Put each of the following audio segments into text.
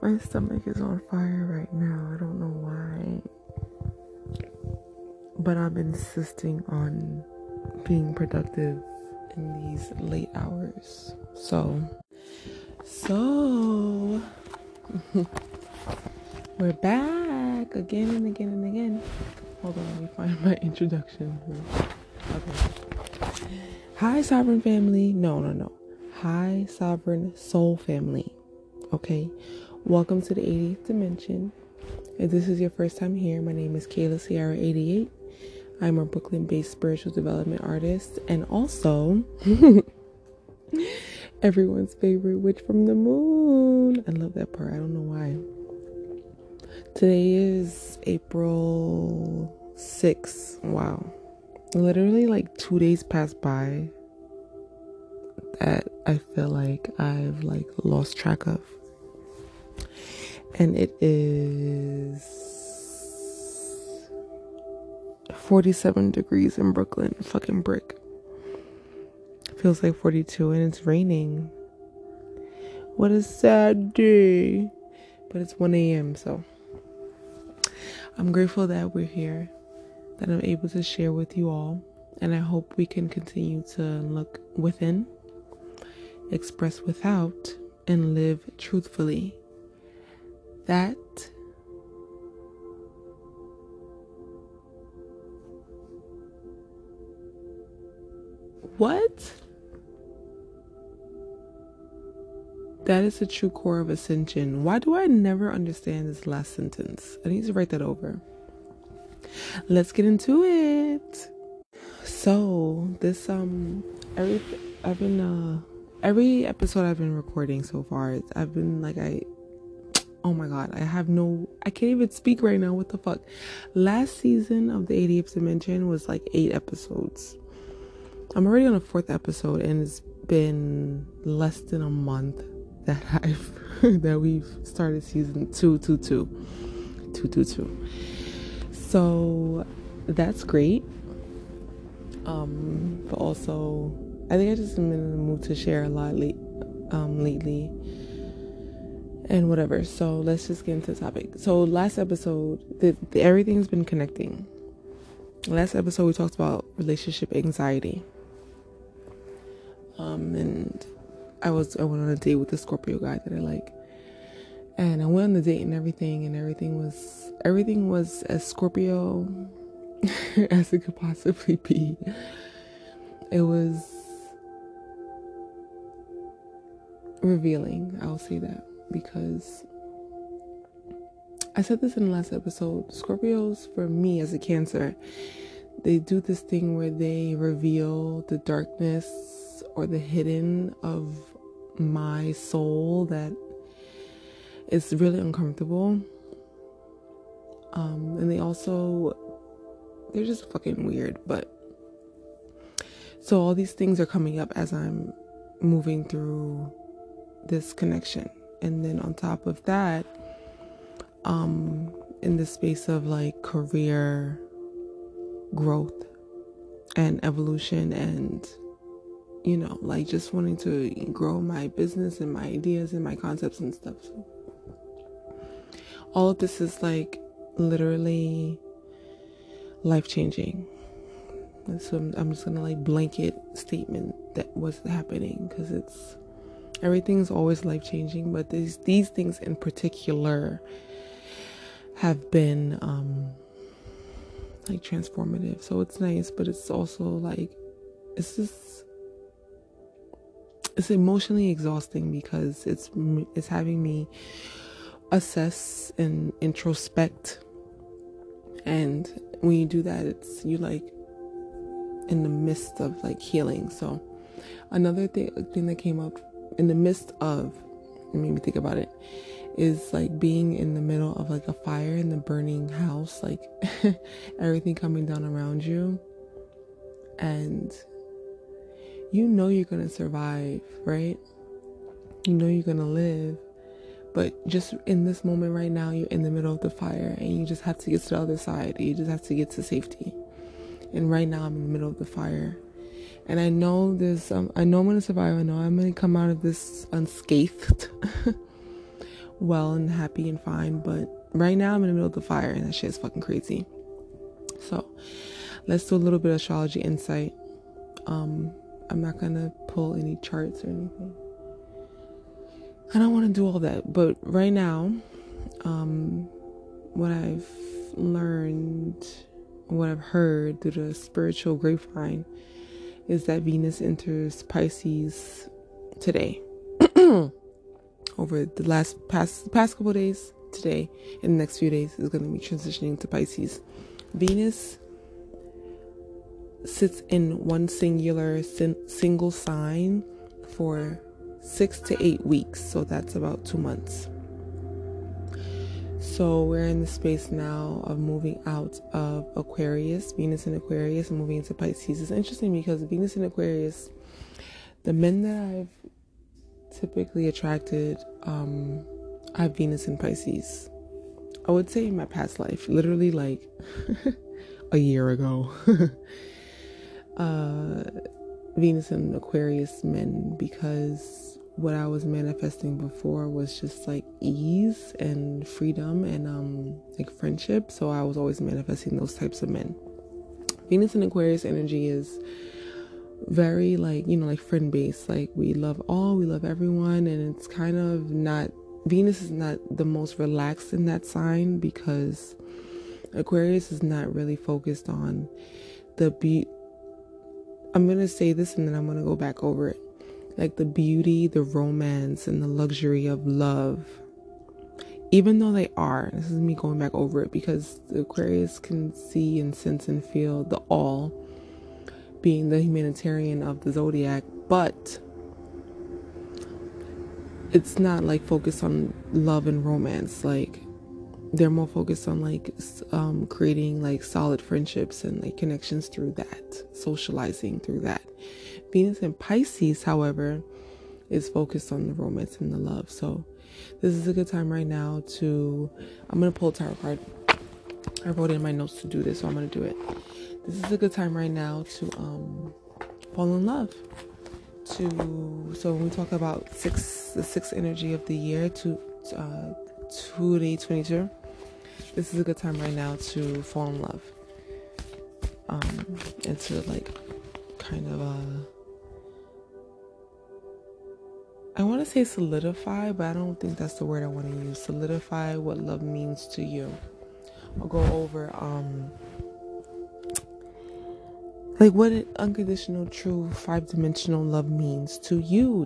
My stomach is on fire right now. I don't know why. But I'm insisting on being productive in these late hours. So we're back again and again and again. Hold on, let me find my introduction. Okay. Hi, Sovereign Family. No. Hi, Sovereign Soul Family. Okay. Welcome to the 88th Dimension. If this is your first time here, my name is Kayla Sierra 88. I'm a Brooklyn-based spiritual development artist and also everyone's favorite witch from the moon. I love that part. I don't know why. Today is April 6th. Wow. Literally like 2 days passed by that I feel like I've like lost track of. And it is 47 degrees in Brooklyn. Fucking brick. Feels like 42 and it's raining. What a sad day. But it's 1 a.m. so I'm grateful that we're here, that I'm able to share with you all, and I hope we can continue to look within, express without, and live truthfully. That what? That is the true core of ascension. Why do I never understand this last sentence? I need to write that over. Let's get into it. So this every episode I've been recording so far, I've been like, oh my god, I can't even speak right now. What the fuck? Last season of the 88th Dimension was like 8 episodes. I'm already on the 4th episode, and it's been less than a month that we've started season 222. So that's great. But also I think I just been in the mood to share a lot lately. And whatever. So let's just get into the topic. So last episode, everything's been connecting. Last episode, we talked about relationship anxiety. And I went on a date with the Scorpio guy that I like. And I went on the date and everything was as Scorpio as it could possibly be. It was revealing, I'll say that. Because I said this in the last episode, Scorpios, for me as a Cancer, they do this thing where they reveal the darkness or the hidden of my soul that is really uncomfortable. And they're just fucking weird. But so all these things are coming up as I'm moving through this connection. And then on top of that, in the space of like career growth and evolution and, you know, like just wanting to grow my business and my ideas and my concepts and stuff. So all of this is like literally life-changing. And so I'm just going to like blanket statement that was happening, because it's everything's always life-changing, but these things in particular have been like transformative. So it's nice, but it's also like it's emotionally exhausting, because it's having me assess and introspect. And when you do that, it's you like in the midst of like healing. So another thing that came up in the midst of, it made me think about it, is like being in the middle of like a fire in the burning house, like everything coming down around you, and you know you're gonna survive, right? You know you're gonna live, but just in this moment right now, you're in the middle of the fire, and you just have to get to the other side. You just have to get to safety. And right now I'm in the middle of the fire, And I know this, I know I'm going to survive. I know I'm going to come out of this unscathed, well and happy and fine. But right now I'm in the middle of the fire and that shit is fucking crazy. So let's do a little bit of astrology insight. I'm not going to pull any charts or anything. I don't want to do all that. But right now, what I've learned, what I've heard through the spiritual grapevine is that Venus enters Pisces today. Over the past couple of days, today, in the next few days, is going to be transitioning to Pisces. Venus sits in one singular single sign for 6 to 8 weeks, so that's about 2 months. So we're in the space now of moving out of Aquarius, Venus in Aquarius, and moving into Pisces. It's interesting because Venus in Aquarius, the men that I've typically attracted, I have Venus in Pisces. I would say in my past life, literally like a year ago. Venus and Aquarius men, because what I was manifesting before was just like ease and freedom and like friendship. So I was always manifesting those types of men. Venus and Aquarius energy is very like, you know, like friend based. Like we love all, we love everyone, and it's kind of not, Venus is not the most relaxed in that sign because Aquarius is not really focused on the beauty. I'm going to say this and then I'm going to go back over it. Like the beauty, the romance, and the luxury of love. Even though they are, this is me going back over it because Aquarius can see and sense and feel the all, being the humanitarian of the zodiac, but it's not like focused on love and romance. Like they're more focused on like creating like solid friendships and like connections through that, socializing through that. Venus in Pisces, however, is focused on the romance and the love. So this is a good time right now to, I'm going to pull a tarot card. I wrote it in my notes to do this, so I'm going to do it. This is a good time right now to fall in love. So when we talk about the sixth energy of the year, to 2022, this is a good time right now to fall in love, and to like kind of I want to say solidify, but I don't think that's the word I want to use. Solidify what love means to you. I'll go over like what an unconditional, true, 5-dimensional love means to you,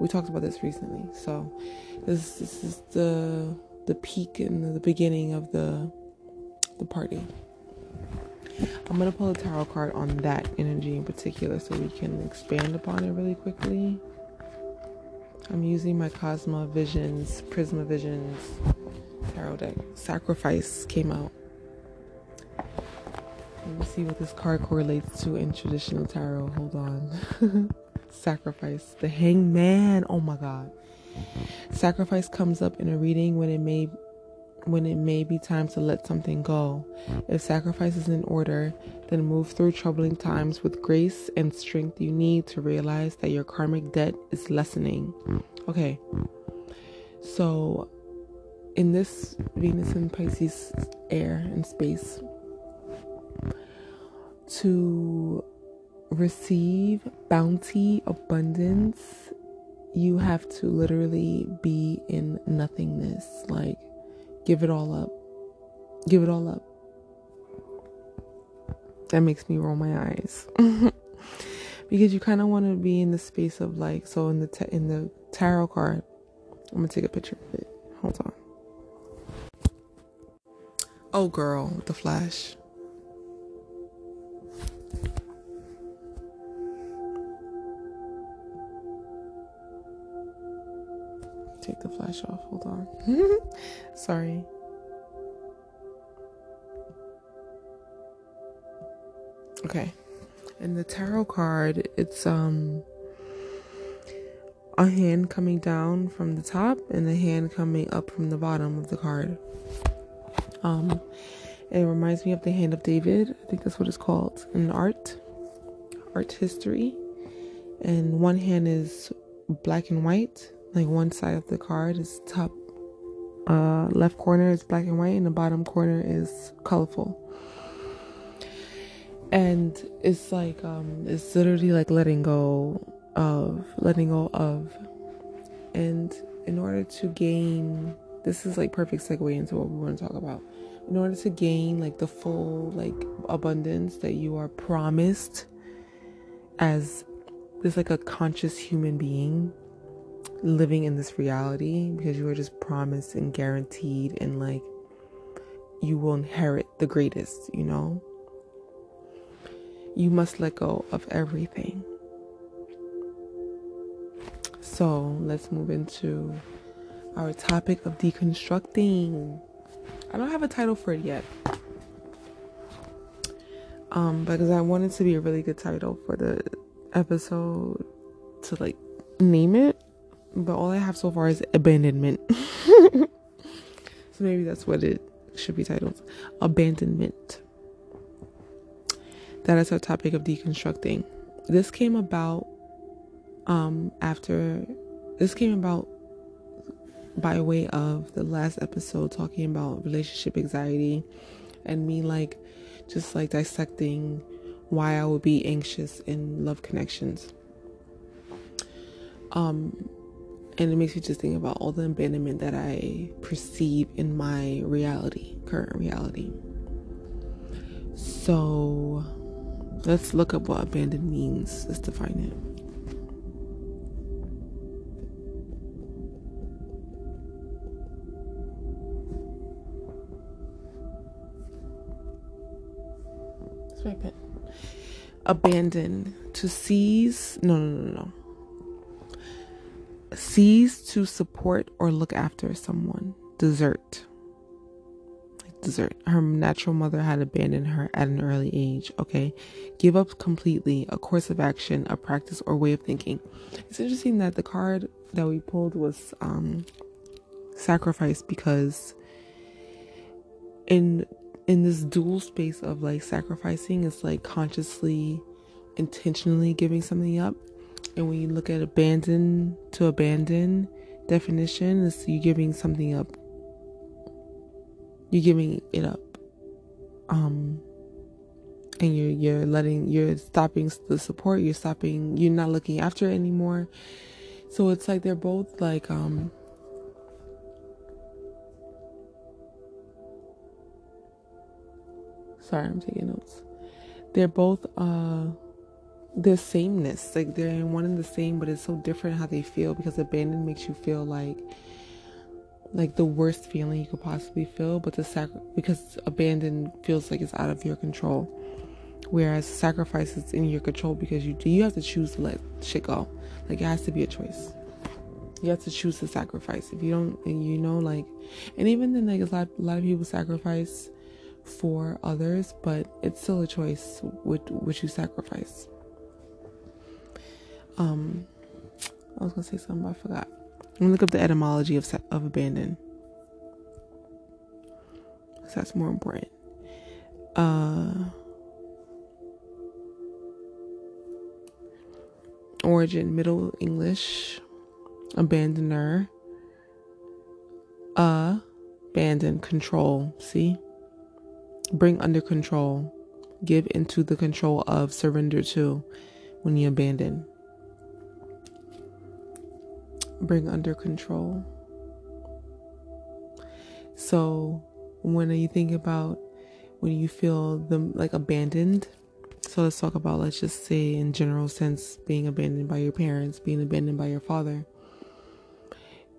We talked about this recently. So this is the peak and the beginning of the party. I'm going to pull a tarot card on that energy in particular so we can expand upon it really quickly. I'm using my Cosma Visions, Prisma Visions tarot deck. Sacrifice came out. Let me see what this card correlates to in traditional tarot. Hold on. Sacrifice, the Hanged Man. Oh my God. Sacrifice comes up in a reading when it may be time to let something go. If sacrifice is in order, then move through troubling times with grace and strength you need to realize that your karmic debt is lessening. Okay. So in this Venus and Pisces air and space, to receive bounty, abundance, you have to literally be in nothingness. Like give it all up. That makes me roll my eyes because you kind of want to be in the space of like, so in the tarot card, I'm gonna take a picture of it, hold on. Oh girl, with the flash. Take the flash off, hold on. Sorry. Okay. And the tarot card, it's a hand coming down from the top and a hand coming up from the bottom of the card. It reminds me of the Hand of David. I think that's what it's called in art. art history, and one hand is black and white, like one side of the card is top left corner is black and white, and the bottom corner is colorful. And it's like it's literally like letting go of. And in order to gain, this is like perfect segue into what we want to talk about. In order to gain like the full like abundance that you are promised as this like a conscious human being living in this reality, because you are just promised and guaranteed, and like you will inherit the greatest, you know. You must let go of everything. So let's move into our topic of deconstructing. I don't have a title for it yet, because I wanted to be a really good title for the episode to like name it, but all I have so far is abandonment. So maybe that's what it should be titled, abandonment. That is our topic of deconstructing. This came about by way of the last episode talking about relationship anxiety, and me like just like dissecting why I would be anxious in love connections. And it makes me just think about all the abandonment that I perceive in my reality, current reality. So let's look up what abandoned means. Let's define it. That's my pen. Abandon. To seize. No. Seize to support or look after someone. Desert. Her natural mother had abandoned her at an early age. Okay, give up completely a course of action, a practice, or way of thinking. It's interesting that the card that we pulled was sacrifice, because in this dual space of like sacrificing, it's like consciously, intentionally giving something up. And when you look at abandon, to abandon definition, is you giving something up. You're giving it up, and you're stopping the support. You're stopping. You're not looking after it anymore. So it's like they're both like Sorry, I'm taking notes. They're both their sameness. Like they're in one and the same, but it's so different how they feel, because abandon makes you feel like the worst feeling you could possibly feel, but because abandon feels like it's out of your control, whereas sacrifice is in your control, because you have to choose to let shit go. Like it has to be a choice. You have to choose to sacrifice. If you don't, and you know, like, and even then, like a lot of people sacrifice for others, but it's still a choice which you sacrifice. I was gonna say something, but I forgot. I'm gonna look up the etymology of abandon, because that's more important. Origin, Middle English, abandoner, abandon, control. See, bring under control, give into the control of, surrender to. When you abandon, bring under control. So when you think about when you feel them like abandoned, so let's talk about, let's just say in general sense, being abandoned by your parents, being abandoned by your father,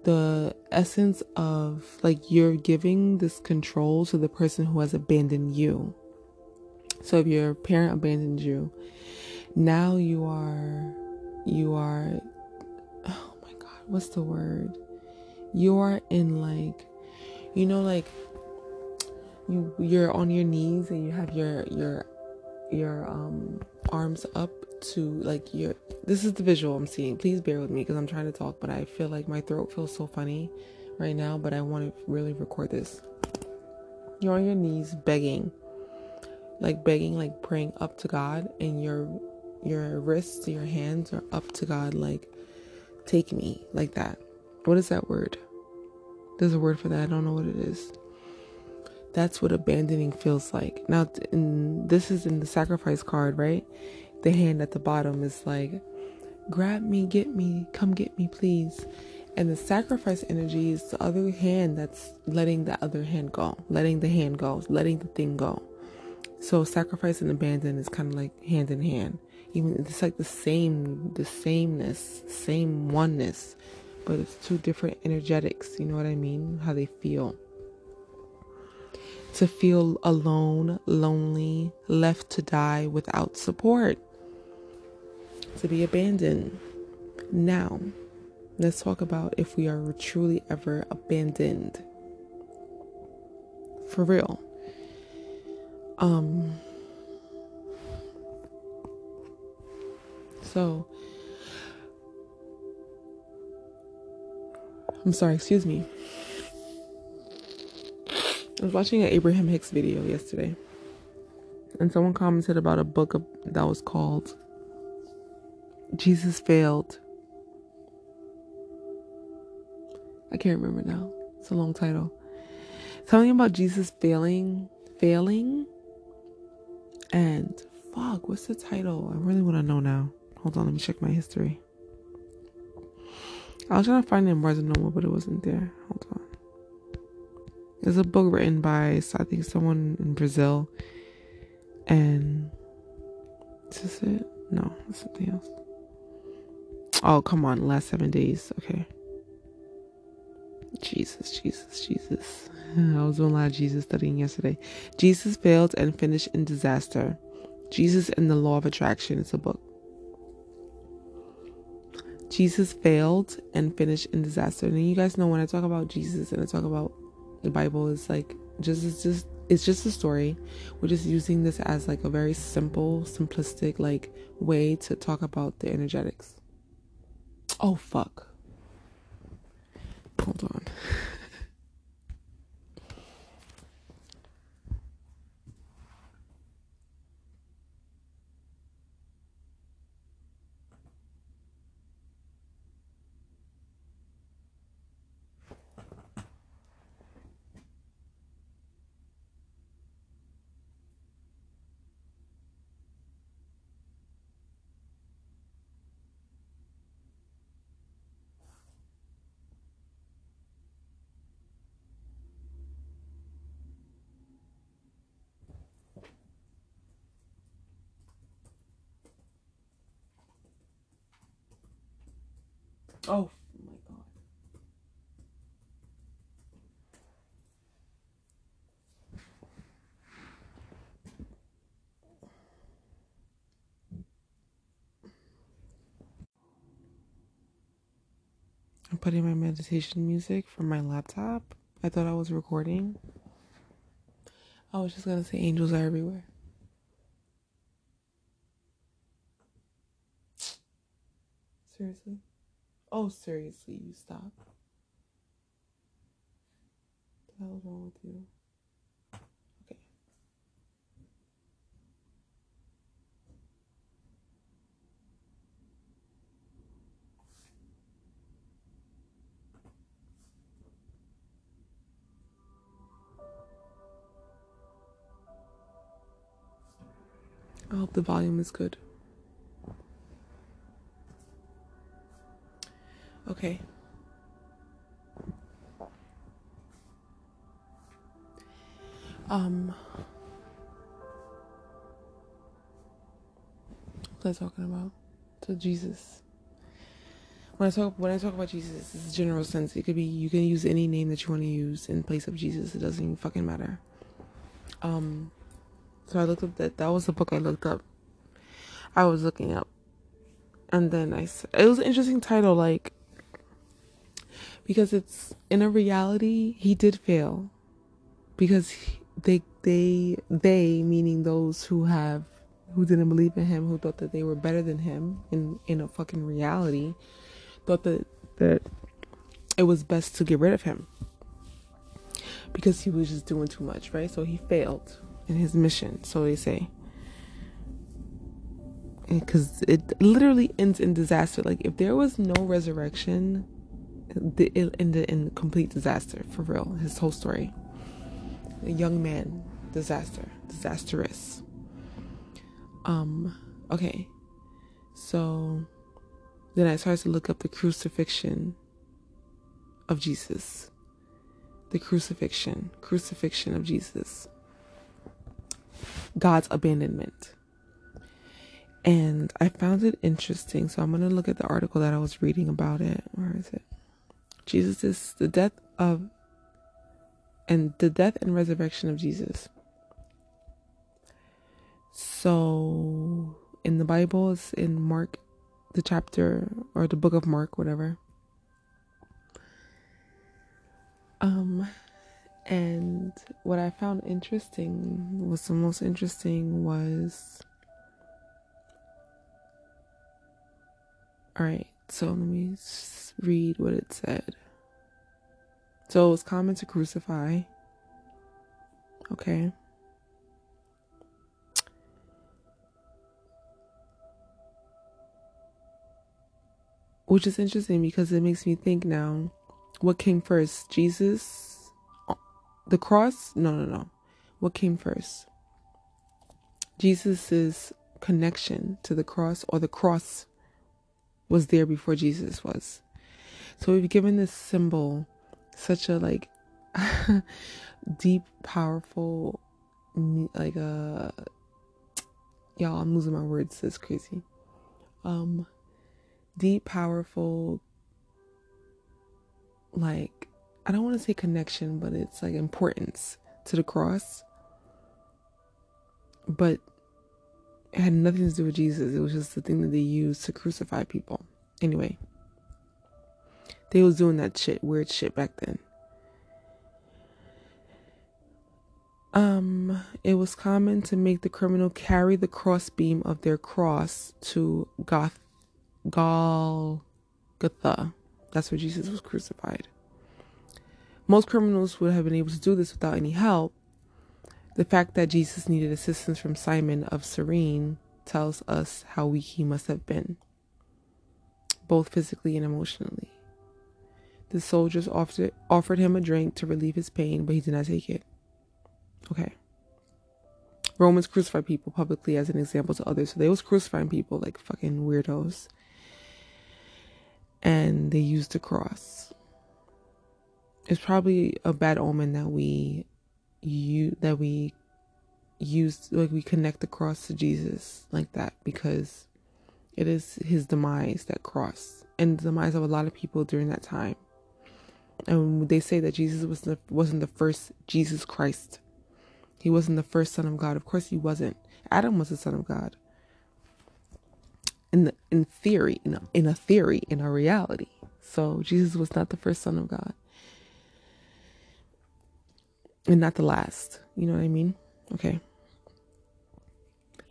the essence of like you're giving this control to the person who has abandoned you. So if your parent abandoned you, now you are what's the word? You are in like, you know, like you're on your knees and you have your arms up to like your. This is the visual I'm seeing. Please bear with me because I'm trying to talk, but I feel like my throat feels so funny right now. But I want to really record this. You're on your knees begging, like praying up to God, and you're your wrists, your hands are up to God, like, take me, like that. What is that word? There's a word for that. I don't know what it is. That's what abandoning feels like. Now, this is in the sacrifice card, right? The hand at the bottom is like, grab me, get me, come get me, please. And the sacrifice energy is the other hand that's letting the other hand go, letting the hand go, letting the thing go. So sacrifice and abandon is kind of like hand in hand. Even it's like the same oneness, but it's two different energetics. You know what I mean? How they feel. To feel alone, lonely, left to die without support. To be abandoned. Now, let's talk about if we are truly ever abandoned. For real. So, I'm sorry, excuse me. I was watching an Abraham Hicks video yesterday, and someone commented about a book that was called Jesus Failed. I can't remember now. It's a long title. Something about Jesus failing, and fuck, what's the title? I really want to know now. Hold on, let me check my history. I was trying to find it in Barnes & Noble, but it wasn't there. Hold on. There's a book written by, I think, someone in Brazil. And is this it? No, it's something else. Oh, come on. Last 7 days. Okay. Jesus. I was doing a lot of Jesus studying yesterday. Jesus Failed and Finished in Disaster. Jesus and the Law of Attraction is a book. Jesus Failed and Finished in Disaster. And you guys know when I talk about Jesus and I talk about the Bible, is like it's just a story. We're just using this as like a very simplistic like way to talk about the energetics. Oh fuck. Hold on. Oh my God. I'm putting my meditation music from my laptop. I thought I was recording. I was just gonna say angels are everywhere. Seriously? Oh, seriously, you stop. What the hell is wrong with you? Okay. I hope the volume is good. Okay. What was I talking about? So Jesus. When I talk about Jesus, it's a general sense. It could be, you can use any name that you want to use in place of Jesus. It doesn't even fucking matter. So I looked up that was the book I looked up. I was looking up, and then it was an interesting title, like. Because it's, in a reality, he did fail. Because they meaning those who didn't believe in him, who thought that they were better than him in a fucking reality, thought that it was best to get rid of him. Because he was just doing too much, right? So he failed in his mission, so they say. because it literally ends in disaster. Like, if there was no resurrection, it ended in complete disaster, for real. His whole story. A young man, disastrous. Okay. So then I started to look up the crucifixion of Jesus. The crucifixion of Jesus. God's abandonment. And I found it interesting. So I'm going to look at the article that I was reading about it. Where is it? Jesus is the death and resurrection of Jesus. So in the Bible, it's in Mark, the chapter or the book of Mark, whatever. And what I found interesting was the most interesting was, all right, so let me read what it said. So it was common to crucify. Okay. Which is interesting because it makes me think now, what came first? Jesus? The cross? No. What came first? Jesus' connection to the cross, or the cross was there before Jesus was. So we've given this symbol such a like deep, powerful, like a y'all, I'm losing my words, this is crazy. Deep, powerful, like, I don't want to say connection, but it's like importance to the cross. But it had nothing to do with Jesus. It was just the thing that they used to crucify people. Anyway, they was doing that shit, weird shit back then. It was common to make the criminal carry the crossbeam of their cross to Golgotha. That's where Jesus was crucified. Most criminals would have been able to do this without any help. The fact that Jesus needed assistance from Simon of Cyrene tells us how weak he must have been, both physically and emotionally. The soldiers offered him a drink to relieve his pain, but he did not take it. Okay. Romans crucified people publicly as an example to others. So they was crucifying people like fucking weirdos. And they used the cross. It's probably a bad omen that we use, like, we connect the cross to Jesus like that, because it is his demise, that cross, and the demise of a lot of people during that time. And they say that Jesus wasn't the first Jesus Christ. He wasn't the first Son of God. Of course he wasn't. Adam was the Son of God. In a reality. So Jesus was not the first Son of God, and not the last. You know what I mean? Okay.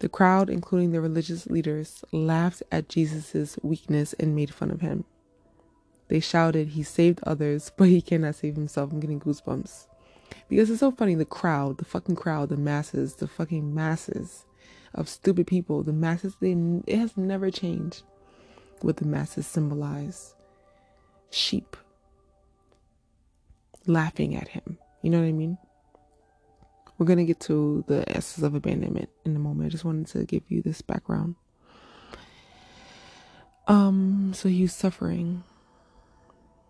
The crowd, including the religious leaders, laughed at Jesus's weakness and made fun of him. They shouted, "He saved others, but he cannot save himself." I'm getting goosebumps because it's so funny. The crowd, the fucking crowd, the fucking masses. Of stupid people, the masses, it has never changed what the masses symbolize. Sheep laughing at him. You know what I mean? We're going to get to the essence of abandonment in a moment. I just wanted to give you this background. So he was suffering.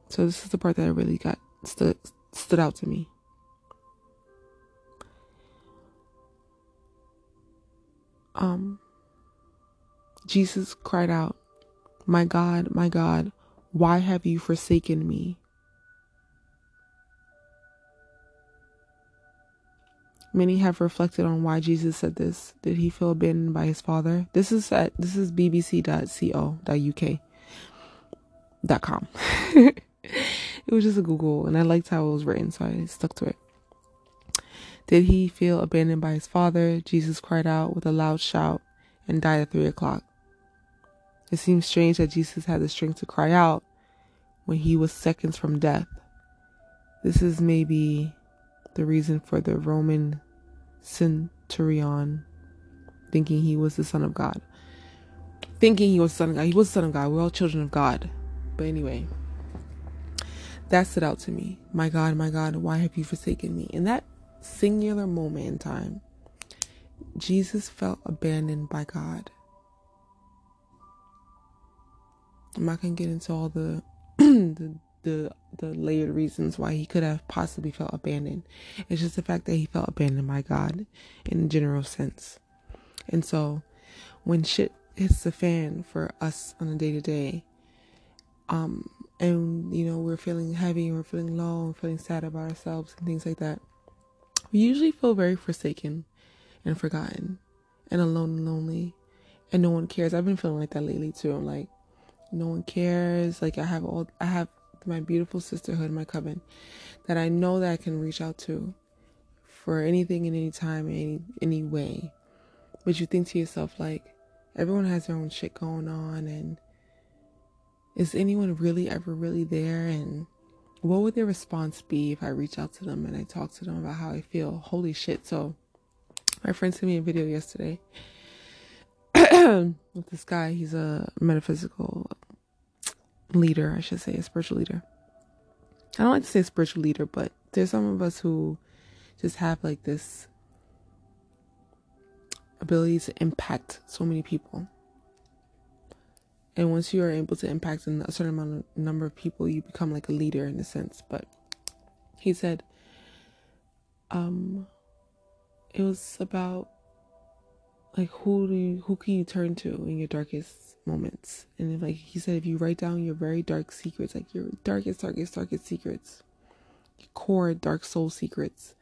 So this is the part that really got stood out to me. Jesus cried out, my God, why have you forsaken me?" Many have reflected on why Jesus said this. Did he feel abandoned by his father? This is bbc.co.uk.com. It was just a Google, and I liked how it was written, so I stuck to it. Did he feel abandoned by his father? Jesus cried out with a loud shout and died at 3:00. It seems strange that Jesus had the strength to cry out when he was seconds from death. This is maybe the reason for the Roman centurion thinking he was the Son of God. thinking he was the Son of God. He was the Son of God. We're all children of God. But anyway, that stood out to me. My God, why have you forsaken me? In that singular moment in time, Jesus felt abandoned by God. I'm not going to get into all the the layered reasons why he could have possibly felt abandoned. It's just the fact that he felt abandoned by God in a general sense. And so when shit hits the fan for us on a day-to-day, and you know, we're feeling heavy, we're feeling low, we're feeling sad about ourselves and things like that, we usually feel very forsaken and forgotten and alone and lonely, and no one cares. I've been feeling like that lately too. I'm like, no one cares. Like, I have my beautiful sisterhood, my coven, that I know that I can reach out to for anything and any time, any way. But you think to yourself, like, everyone has their own shit going on, and is anyone really ever really there? And what would their response be if I reach out to them and I talk to them about how I feel? Holy shit. So my friend sent me a video yesterday with this guy. He's a metaphysical leader, I should say, a spiritual leader. I don't like to say spiritual leader, but there's some of us who just have like this ability to impact so many people. And once you are able to impact a certain amount of number of people, you become like a leader in a sense. But he said, it was about like, who can you turn to in your darkest moments? And if, like he said, if you write down your very dark secrets, like your darkest secrets, your core dark soul secrets,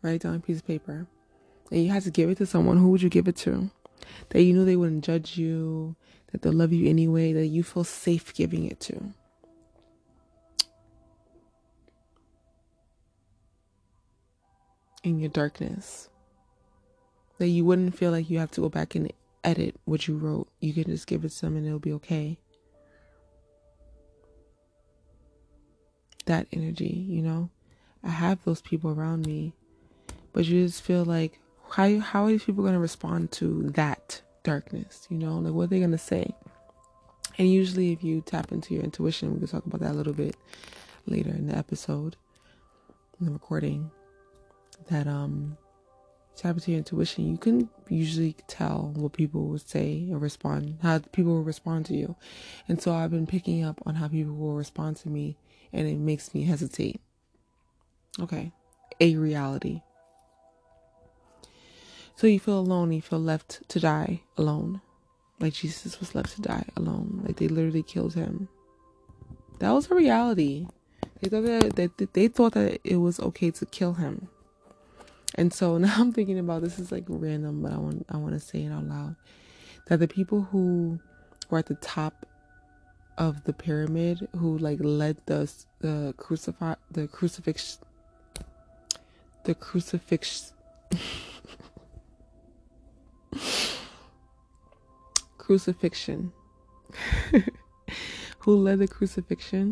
write down on a piece of paper, and you had to give it to someone, who would you give it to? That you knew they wouldn't judge you, that they'll love you anyway, that you feel safe giving it to. In your darkness. That you wouldn't feel like you have to go back and edit what you wrote. You can just give it to them and it'll be okay. That energy, you know? I have those people around me. But you just feel like, how are these people going to respond to that darkness? You know, like, what are they going to say? And usually if you tap into your intuition, we can talk about that a little bit later in the episode, in the recording, that tap into your intuition, you can usually tell what people would say or respond, how people will respond to you. And so I've been picking up on how people will respond to me, and it makes me hesitate. Okay, a reality. So you feel alone, you feel left to die alone. Like Jesus was left to die alone. Like they literally killed him. That was a reality. They thought that it was okay to kill him. And so now I'm thinking about, this is like random, but I want to say it out loud, that the people who were at the top of the pyramid, who like led the crucifixion, who led the crucifixion,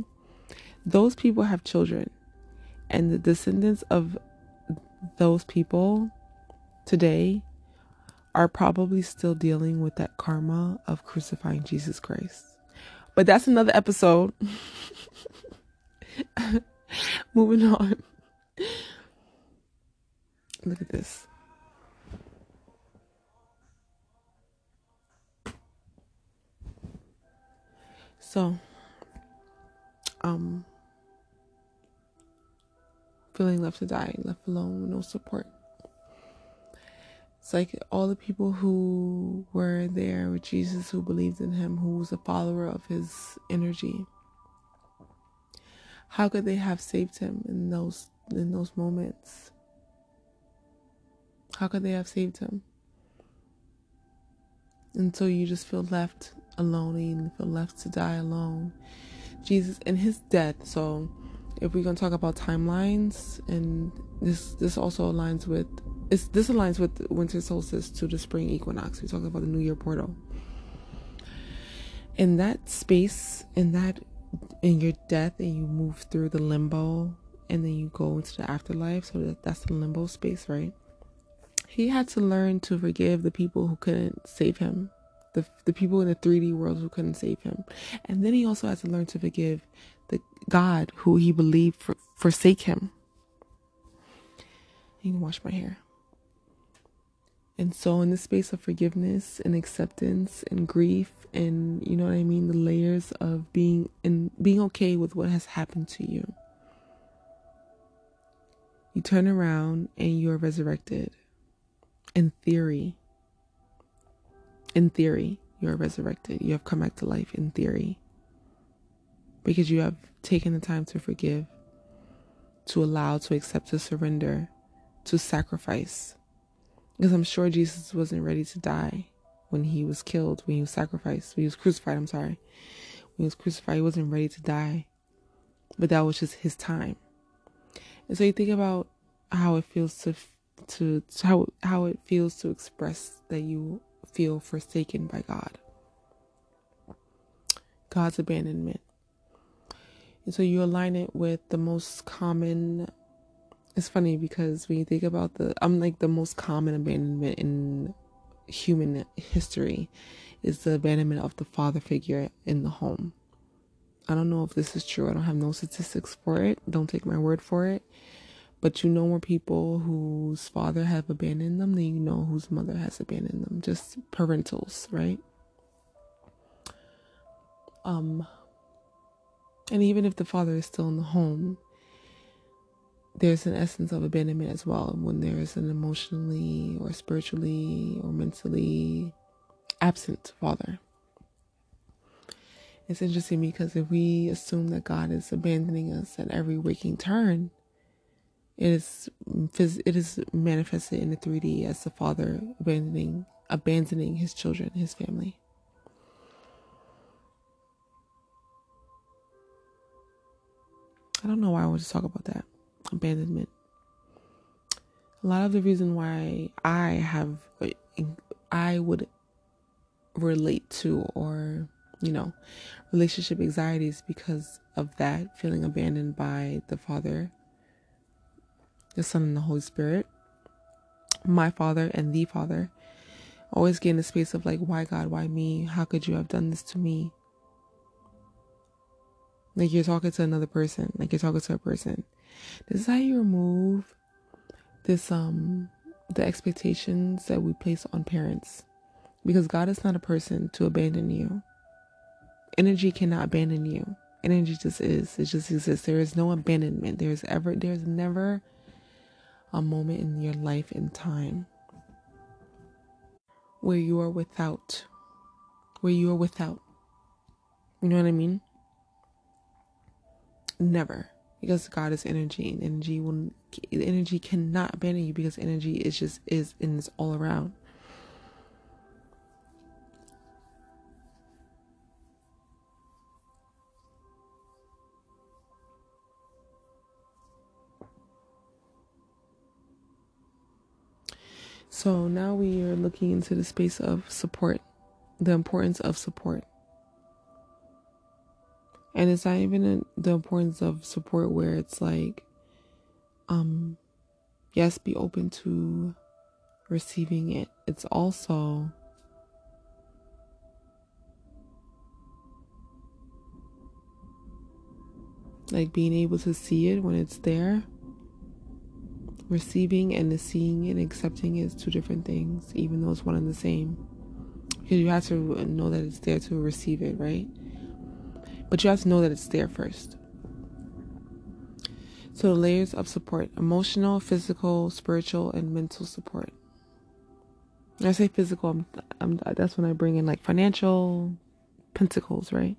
those people have children, and the descendants of those people today are probably still dealing with that karma of crucifying Jesus Christ. But that's another episode. Moving on. Look at this. So, feeling left to die, left alone with no support. It's like all the people who were there with Jesus, who believed in him, who was a follower of his energy. How could they have saved him in those moments? How could they have saved him? And so you just feel left alone, and you feel left to die alone. Jesus and his death. So if we're gonna talk about timelines, and this also aligns with this aligns with winter solstice to the spring equinox. We're talking about the New Year portal. In that space, in your death, and you move through the limbo, and then you go into the afterlife. So that's the limbo space, right? He had to learn to forgive the people who couldn't save him the people in the 3D world who couldn't save him. And then he also has to learn to forgive the God who he believed forsake him. You can wash my hair. And so in the space of forgiveness and acceptance and grief and, you know what I mean, the layers of being okay with what has happened to you, you turn around and you are resurrected. In theory, you are resurrected. You have come back to life in theory. Because you have taken the time to forgive, to allow, to accept, to surrender, to sacrifice. Because I'm sure Jesus wasn't ready to die when he was killed, when he was sacrificed, when he was crucified, I'm sorry. When he was crucified, he wasn't ready to die. But that was just his time. And so you think about how it feels to how it feels to express that you feel forsaken by God. God's abandonment. And so you align it with the most common. It's funny because when you think about the most common abandonment in human history is the abandonment of the father figure in the home. I don't know if this is true. I don't have no statistics for it. Don't take my word for it. But you know more people whose father have abandoned them than you know whose mother has abandoned them. Just parentals, right? And even if the father is still in the home, there's an essence of abandonment as well when there is an emotionally or spiritually or mentally absent father. It's interesting because if we assume that God is abandoning us at every waking turn, it is manifested in the 3D as the father abandoning his children, his family. I don't know why I want to talk about that. Abandonment. A lot of the reason why I would relate to, or you know, relationship anxiety is because of that, feeling abandoned by the Father, the Son, and the Holy Spirit. My Father and the Father. Always get in the space of like, why God, why me? How could you have done this to me? Like you're talking to another person. Like you're talking to a person. This is how you remove this, the expectations that we place on parents. Because God is not a person to abandon you. Energy cannot abandon you. Energy just is. It just exists. There is no abandonment. There's never a moment in your life and time where you are without. You know what I mean? Never. Because God is energy, and energy cannot abandon you, because energy is and is all around. So now we are looking into the space of support, the importance of support. And it's not even the importance of support where it's like, yes, be open to receiving it. It's also like being able to see it when it's there. Receiving and the seeing and accepting is two different things, even though it's one and the same. Because you have to know that it's there to receive it, right? But you have to know that it's there first. So the layers of support: emotional, physical, spiritual, and mental support. When I say physical, that's when I bring in like financial pentacles, right?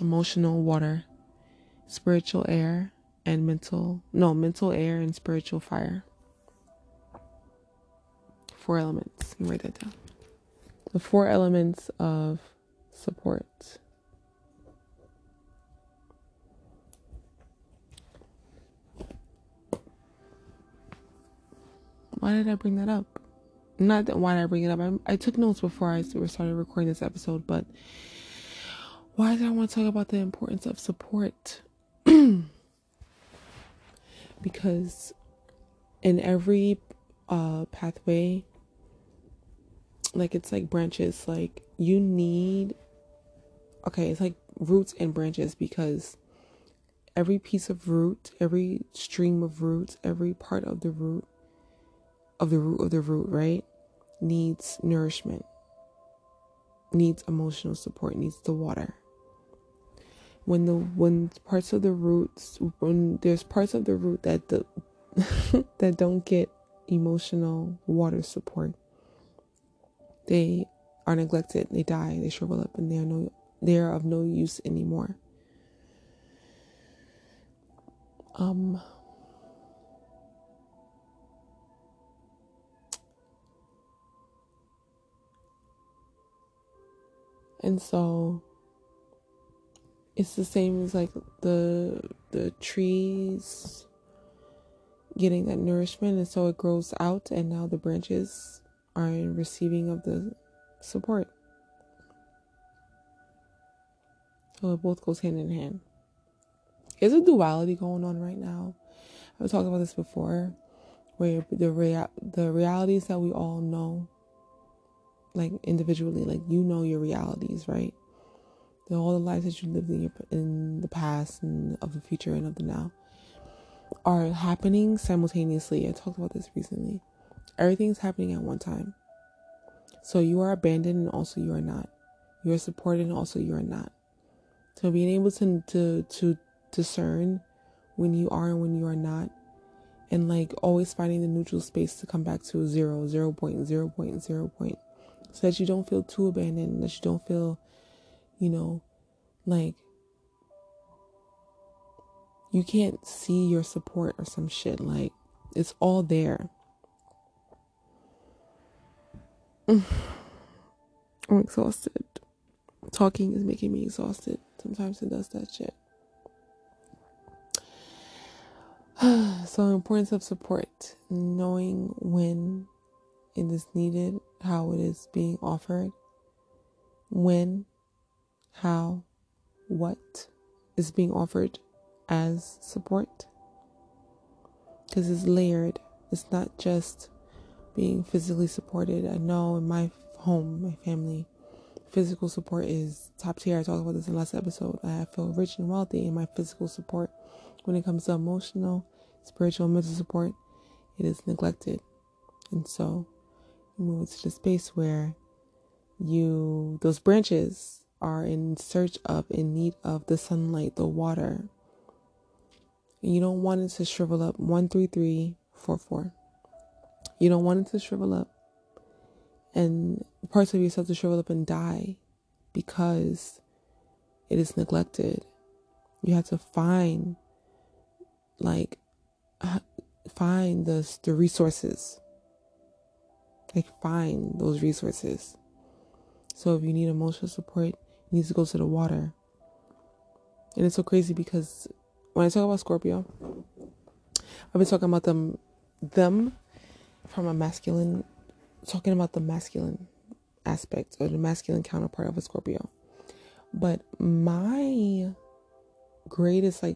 Emotional, water. Spiritual, air. And mental air and spiritual, fire. 4 elements. You write that down. The 4 elements of support. Why did I bring that up? Not that why did I bring it up. I took notes before I started recording this episode, but why did I want to talk about the importance of support? Because in every pathway, like it's like branches, like you need, okay, it's like roots and branches, because every piece of root, every stream of roots, every part of the root of the root of the root, right, needs nourishment, needs emotional support, needs the water. When there's parts of the root that that don't get emotional water support, they are neglected, they die, they shrivel up, and they are of no use anymore. And so it's the same as like the trees getting that nourishment, and so it grows out, and now the branches are in receiving of the support. So it both goes hand in hand. There's a duality going on right now. I was talking about this before, where the realities that we all know, like individually, like you know your realities, right? All the lives that you lived in the past and of the future and of the now are happening simultaneously. I talked about this recently. Everything's happening at one time. So you are abandoned and also you are not. You are supported and also you are not. So being able to discern when you are and when you are not, and like always finding the neutral space to come back to 0, 0 point, 0 point, 0 point, so that you don't feel too abandoned, that you don't feel, you know, like you can't see your support or some shit. Like it's all there. I'm exhausted. Talking is making me exhausted. Sometimes it does that shit. So the importance of support, knowing when it is needed, how it is being offered, when, how, what is being offered as support, because it's layered. It's not just being physically supported. I know in my home, my family, physical support is top tier. I talked about this in the last episode. I feel rich and wealthy in my physical support. When it comes to emotional, spiritual, and mental support, it is neglected. And so you move to the space where those branches are in search of, in need of the sunlight, the water. And you don't want it to shrivel up. 1, 3, 3, 4, 4. You don't want it to shrivel up and parts of yourself to shrivel up and die because it is neglected. You have to find the resources. Like find those resources. So if you need emotional support, it needs to go to the water. And it's so crazy because when I talk about Scorpio, I've been talking about them from a masculine, talking about the masculine aspect or the masculine counterpart of a Scorpio. But my greatest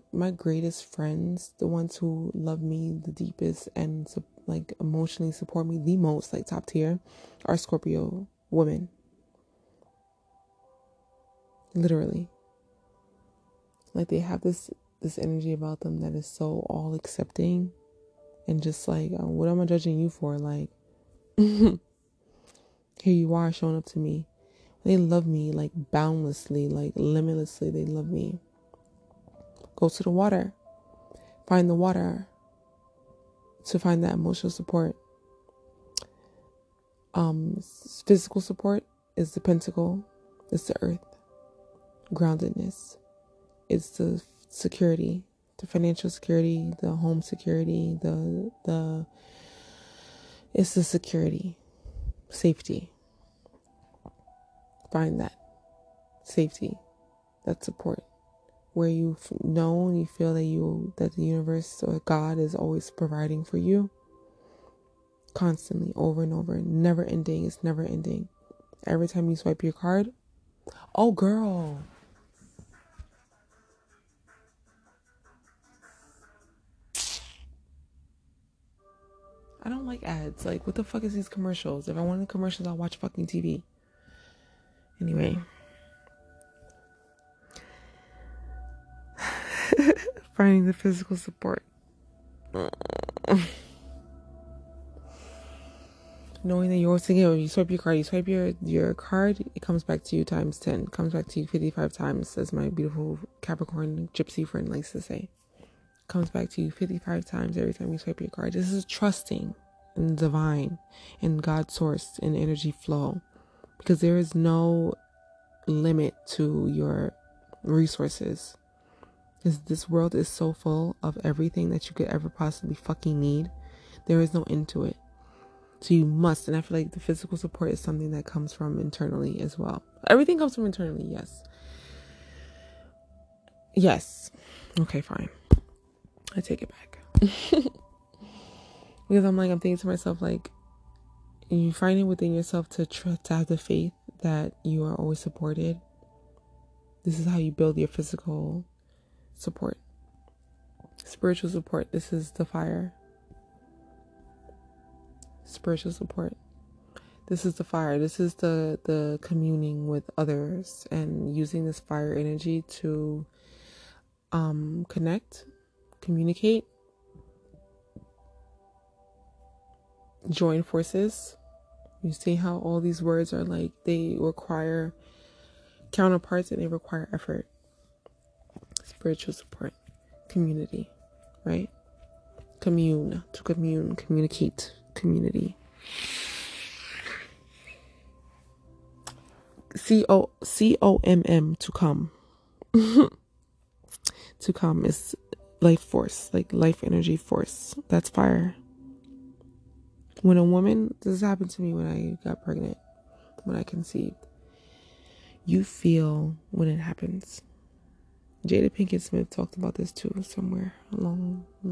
friends, the ones who love me the deepest and like emotionally support me the most, like top tier, are Scorpio women. Literally, like they have this energy about them that is so all accepting and just like, what am I judging you for? Like here you are showing up to me. They love me like boundlessly, like limitlessly. They love me. Go to the water, find the water to find that emotional support. Physical support is the pentacle, it's the earth. Groundedness, it's the security, the financial security, the home security, it's the security, safety. Find that safety, that support, where you know and you feel that the universe or God is always providing for you, constantly, over and over, never ending. It's never ending. Every time you swipe your card, oh girl. I don't like ads. Like, what the fuck is these commercials? If I wanted commercials, I'll watch fucking TV. Anyway. Finding the physical support. Knowing that you once again, when you swipe your card, it comes back to you times 10. It comes back to you 55 times, as my beautiful Capricorn gypsy friend likes to say. It comes back to you 55 times every time you swipe your card. This is trusting in divine and God source and energy flow, because there is no limit to your resources. This world is so full of everything that you could ever possibly fucking need. There is no end to it. So you must, and I feel like the physical support is something that comes from internally as well. Everything comes from internally, yes. Yes. Okay, fine. I take it back. Because I'm thinking to myself, like, you find it within yourself to have the faith that you are always supported. This is how you build your physical support. Spiritual support. This is the fire. Spiritual support. This is the fire. This is the communing with others and using this fire energy to connect, communicate, join forces. You see how all these words are like, they require counterparts and they require effort. Spiritual support, community, right? Commune, communicate. Community. C-O-M-M, to come. To come is life force, like life energy force. That's fire. When a woman, this happened to me when I got pregnant, when I conceived. You feel when it happens. Jada Pinkett Smith talked about this too somewhere along the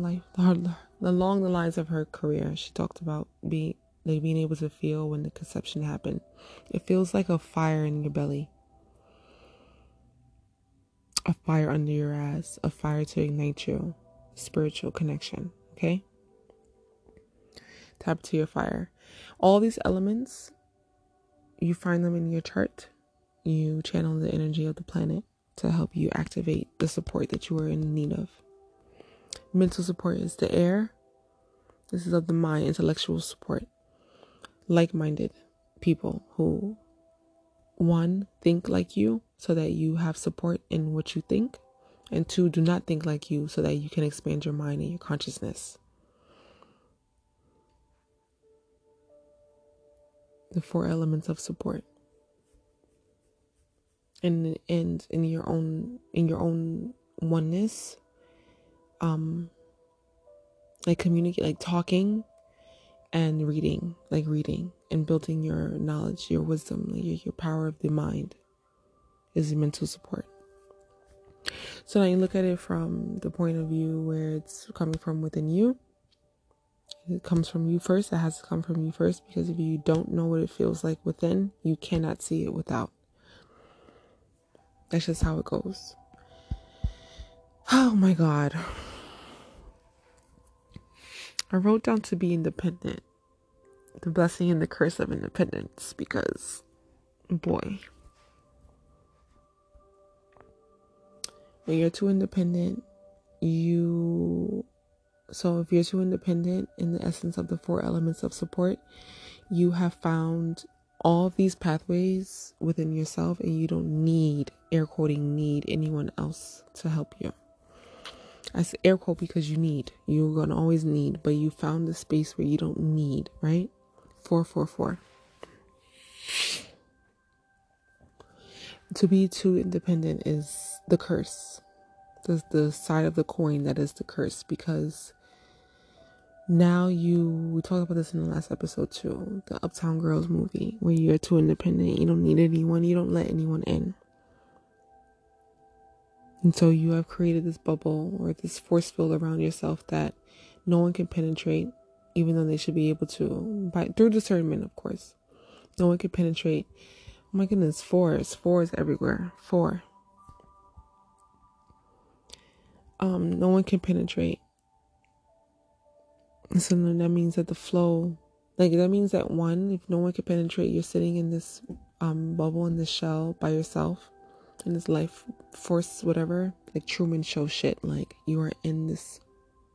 lines of her career. She talked about being able to feel when the conception happened. It feels like a fire in your belly, a fire under your ass, a fire to ignite you. Spiritual connection. Okay, tap to your fire. All these elements, you find them in your chart. You channel the energy of the planet to help you activate the support that you are in need of. Mental support is the air. This is of the mind. Intellectual support, like-minded people who, one, think like you so that you have support in what you think, and two, do not think like you so that you can expand your mind and your consciousness. The four elements of support. And in your own oneness, like communicate, like talking and reading, like reading and building your knowledge, your wisdom, like your power of the mind is mental support. So now you look at it from the point of view where it's coming from within you. It comes from you first. It has to come from you first, because if you don't know what it feels like within, you cannot see it without. That's just how it goes. Oh my God. I wrote down to be independent. The blessing and the curse of independence. Because, boy. When you're too independent, So if you're too independent in the essence of the four elements of support, you have found all of these pathways within yourself, and you don't need, air quoting, need anyone else to help you. I say air quote because you need. You're going to always need, but you found the space where you don't need, right? 444. To be too independent is the curse. That's the side of the coin that is the curse, because now we talked about this in the last episode too, the Uptown Girls movie, where you're too independent, you don't need anyone, you don't let anyone in. And so you have created this bubble or this force field around yourself that no one can penetrate, even though they should be able to, through discernment, of course. No one can penetrate. Oh my goodness, fours everywhere. Four. No one can penetrate. And so then that means that the flow, like that means that one, if no one can penetrate, you're sitting in this bubble, in this shell by yourself, in this life force, whatever, like Truman Show shit. Like you are in this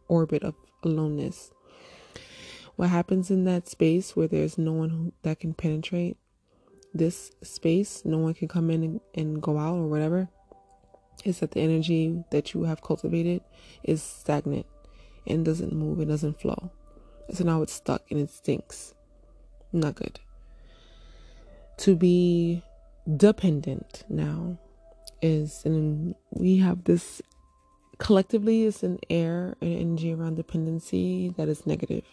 orbit of aloneness. What happens in that space where there's no one that can penetrate this space, no one can come in and go out or whatever, is that the energy that you have cultivated is stagnant and doesn't move, it doesn't flow. So now it's stuck and it stinks. Not good. To be dependent now is, and we have this collectively, it's an air and energy around dependency that is negative.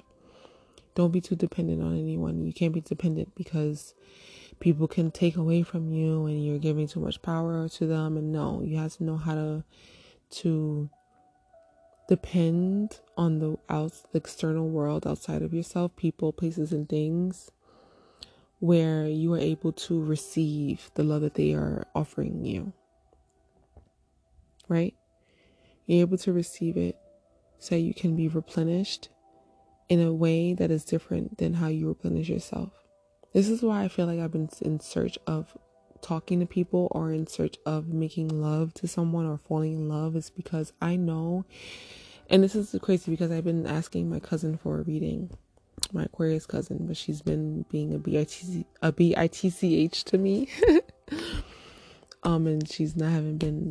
Don't be too dependent on anyone. You can't be dependent because people can take away from you and you're giving too much power to them. And no, you have to know how to depend on the external world outside of yourself, people, places, and things, where you are able to receive the love that they are offering you. Right? You're able to receive it so you can be replenished in a way that is different than how you replenish yourself. This is why I feel like I've been in search of talking to people or in search of making love to someone or falling in love, is because I know, and this is crazy because I've been asking my cousin for a reading, my Aquarius cousin, but she's been being a bitch to me. And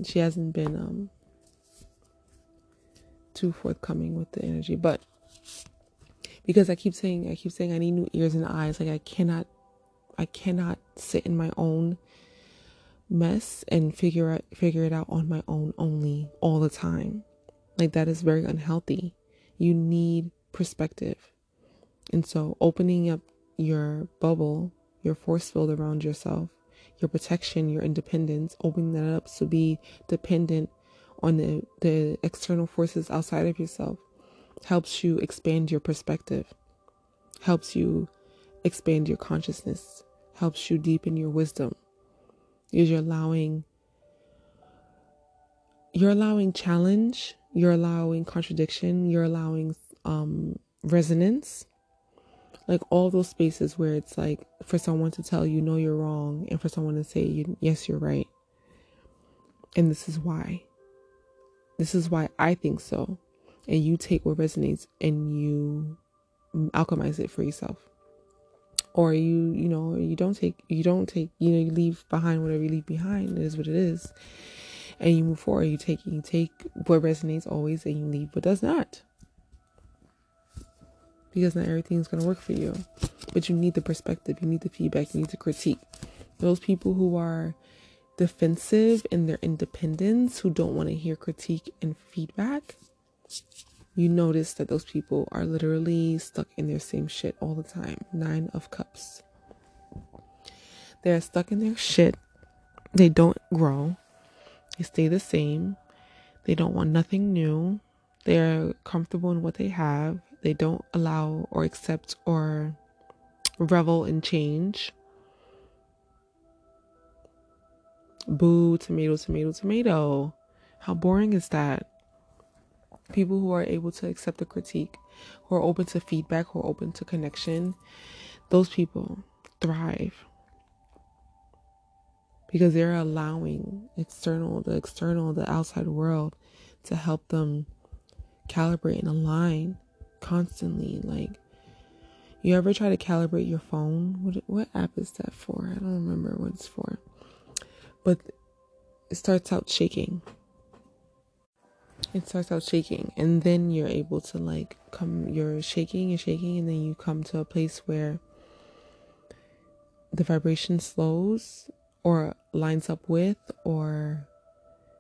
she hasn't been too forthcoming with the energy, but because I keep saying I need new ears and eyes. Like I cannot sit in my own mess and figure it out on my own only all the time. Like that is very unhealthy. You need perspective. And so opening up your bubble, your force field around yourself, your protection, your independence, opening that up to be dependent on the external forces outside of yourself helps you expand your perspective, helps you expand your consciousness, helps you deepen your wisdom. You're allowing challenge, you're allowing contradiction, you're allowing resonance, like all those spaces where it's like for someone to tell you no, you're wrong, and for someone to say yes, you're right. And this is why I think so. And you take what resonates and you alchemize it for yourself. Or you don't take, you leave behind whatever you leave behind. It is what it is. And you move forward. You take what resonates always and you leave what does not. Because not everything's going to work for you. But you need the perspective. You need the feedback. You need the critique. Those people who are defensive in their independence, who don't want to hear critique and feedback, you notice that those people are literally stuck in their same shit all the time. 9 of Cups. They're stuck in their shit. They don't grow. They stay the same. They don't want nothing new. They're comfortable in what they have. They don't allow or accept or revel in change. Boo, tomato, tomato, tomato. How boring is that? People who are able to accept the critique, who are open to feedback, who are open to connection, those people thrive because they're allowing the outside world to help them calibrate and align constantly. Like, you ever try to calibrate your phone? What app is that for? I don't remember what it's for, but it starts out shaking. It starts out shaking, and then you're able to you're shaking and shaking, and then you come to a place where the vibration slows or lines up with or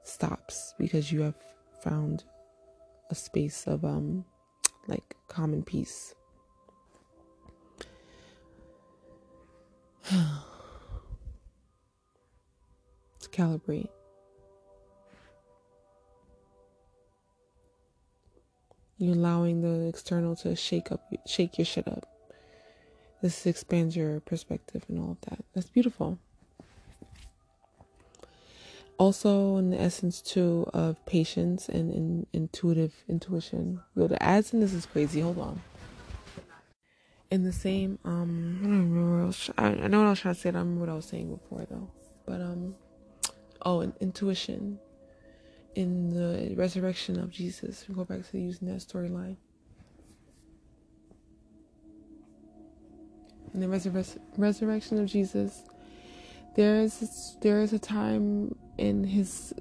stops because you have found a space of like common peace. To calibrate. You're allowing the external to shake your shit up. This expands your perspective and all of that. That's beautiful. Also, in the essence too of patience and intuition. Yo, the ads in this is crazy. Hold on. in the same, I don't remember what I know what I was trying to say, I don't remember what I was saying before though, but, intuition in the resurrection of Jesus. We go back to using that storyline. In the resurrection of Jesus, there is a time in his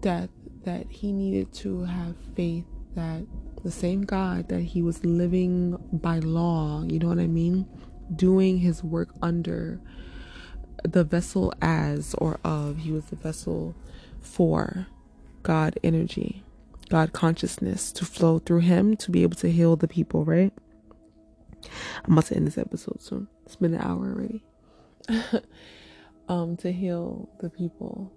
death that he needed to have faith that the same God that he was living by law, you know what I mean, doing his work under the vessel as or of, he was the vessel for God energy, God consciousness to flow through him to be able to heal the people, right? I'm about to end this episode soon. It's been an hour already. To heal the people.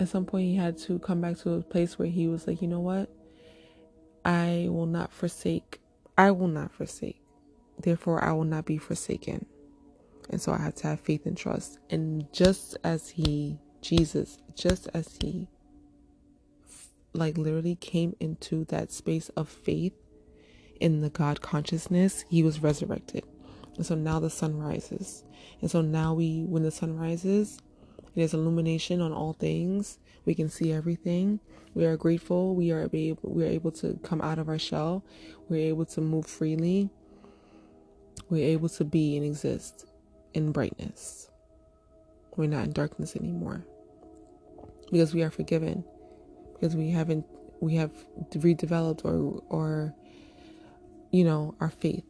At some point he had to come back to a place where he was like, you know what? I will not forsake. Therefore, I will not be forsaken. And so I had to have faith and trust. And just as he, like, literally came into that space of faith in the God consciousness, he was resurrected. And so now the sun rises. And so now when the sun rises, there's illumination on all things. We can see everything. We are grateful. We are able to come out of our shell. We're able to move freely. We're able to be and exist in brightness. We're not in darkness anymore. Because we are forgiven. Because we have redeveloped or you know, our faith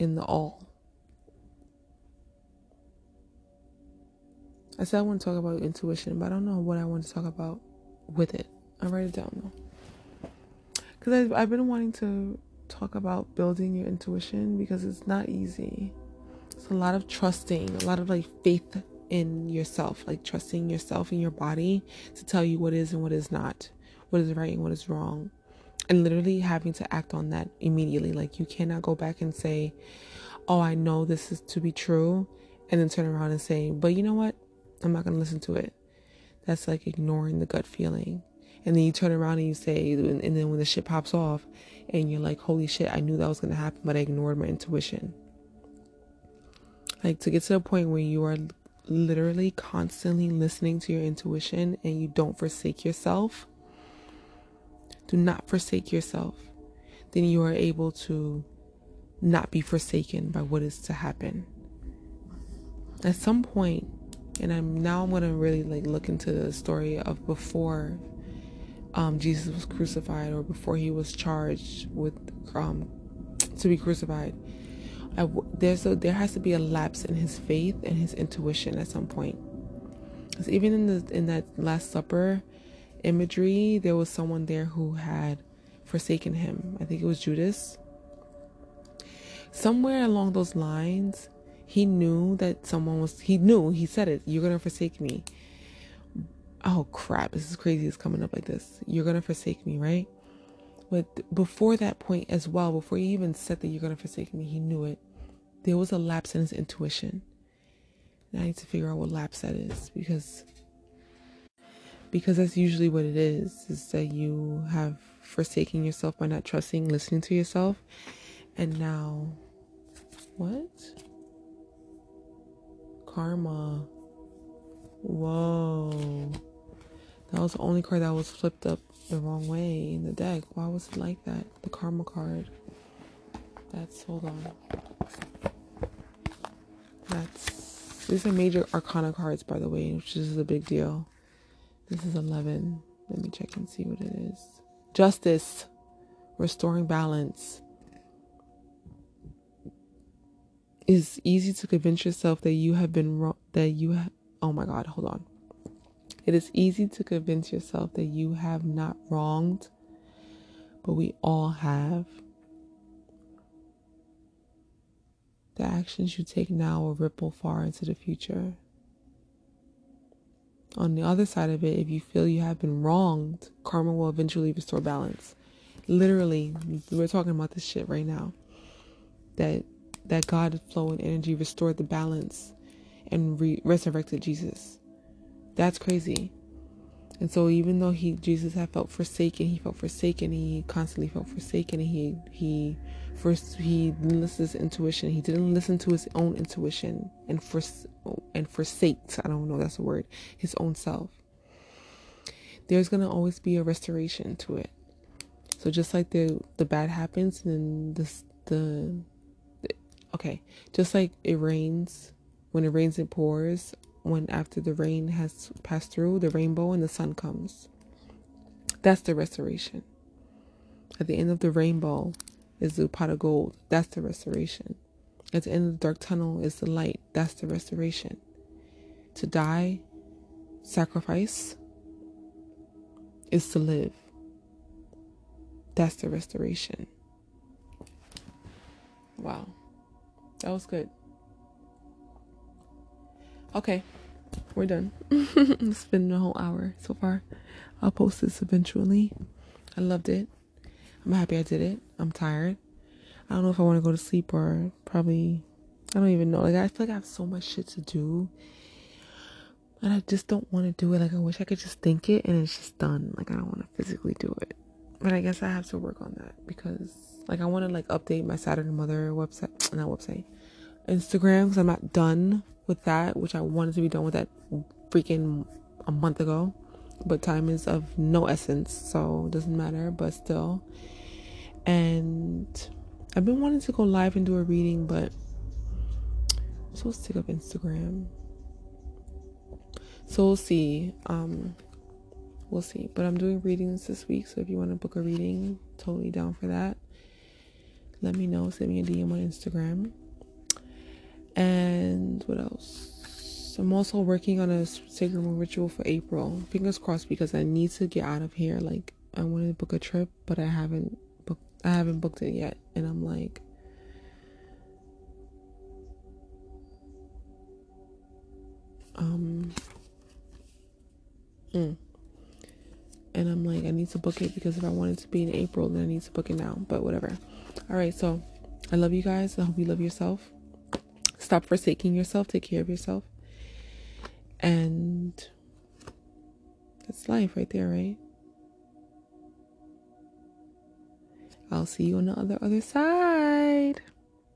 in the all. I said I want to talk about intuition, but I don't know what I want to talk about with it. I'll write it down though. Because I've been wanting to talk about building your intuition, because it's not easy. It's a lot of trusting, a lot of like faith in yourself, like trusting yourself and your body to tell you what is and what is not, what is right and what is wrong. And literally having to act on that immediately. Like, you cannot go back and say, oh, I know this is to be true, and then turn around and say, but you know what? I'm not going to listen to it. That's like ignoring the gut feeling. And then you turn around and you say, and then when the shit pops off and you're like, holy shit, I knew that was going to happen, but I ignored my intuition. Like, to get to the point where you are literally constantly listening to your intuition and you don't forsake yourself. Do not forsake yourself. Then you are able to not be forsaken by what is to happen. At some point, and I'm going to really like look into the story of before Jesus was crucified, or before he was charged with to be crucified. There has to be a lapse in his faith and his intuition at some point. Because even in that Last Supper imagery, there was someone there who had forsaken him. I think it was Judas. Somewhere along those lines, he knew that someone was, he said it, you're going to forsake me. Oh crap, this is crazy, it's coming up like this. You're going to forsake me, right? But before that point as well, before he even said that you're going to forsake me, he knew it. There was a lapse in his intuition. And I need to figure out what lapse that is, because that's usually what it is that you have forsaken yourself by not trusting, listening to yourself. And now, what? Karma. Whoa. That was the only card that was flipped up the wrong way in the deck. Why was it like that? The karma card. Hold on. These are major arcana cards, by the way, which is a big deal. This is 11. Let me check and see what it is. Justice. Restoring balance. It's easy to convince yourself that you have been wrong. Oh my God, hold on. It is easy to convince yourself that you have not wronged. But we all have. The actions you take now will ripple far into the future. On the other side of it, if you feel you have been wronged, karma will eventually restore balance. Literally, we're talking about this shit right now. That God flow and energy restored the balance and resurrected Jesus. That's crazy. And so even though Jesus had felt forsaken, he felt forsaken, he constantly felt forsaken, and he didn't listen to his intuition. He didn't listen to his own intuition and forsaked, I don't know, that's a word, his own self. There's going to always be a restoration to it. So just like the bad happens, and then just like it rains, when it rains, it pours. When after the rain has passed through the rainbow and the sun comes, that's the restoration. At the end of the rainbow is the pot of gold. That's the restoration. At the end of the dark tunnel is the light. That's the restoration. To die, sacrifice, is to live. That's the restoration. Wow. That was good. Okay, we're done. It's been a whole hour so far. I'll post this eventually. I loved it. I'm happy I did it. I'm tired. I don't know if I want to go to sleep or probably, I don't even know. Like, I feel like I have so much shit to do, and I just don't want to do it. Like, I wish I could just think it and it's just done. Like, I don't want to physically do it. But I guess I have to work on that, because, like, I want to, like, update my Saturn Mother Instagram, because I'm not done with that, which I wanted to be done with that freaking a month ago, but time is of no essence, so it doesn't matter, but still. And I've been wanting to go live and do a reading, but I'm so sick of Instagram, so we'll see. But I'm doing readings this week, so if you want to book a reading, totally down for that. Let me know, send me a DM on Instagram. And what else? I'm also working on a sacred moon ritual for April. Fingers crossed, because I need to get out of here. Like, I wanted to book a trip, but I haven't booked it yet. And I'm like, I need to book it, because if I wanted to be in April, then I need to book it now. But whatever. All right. So I love you guys. I hope you love yourself. Stop forsaking yourself. Take care of yourself. And that's life right there, right? I'll see you on the other side.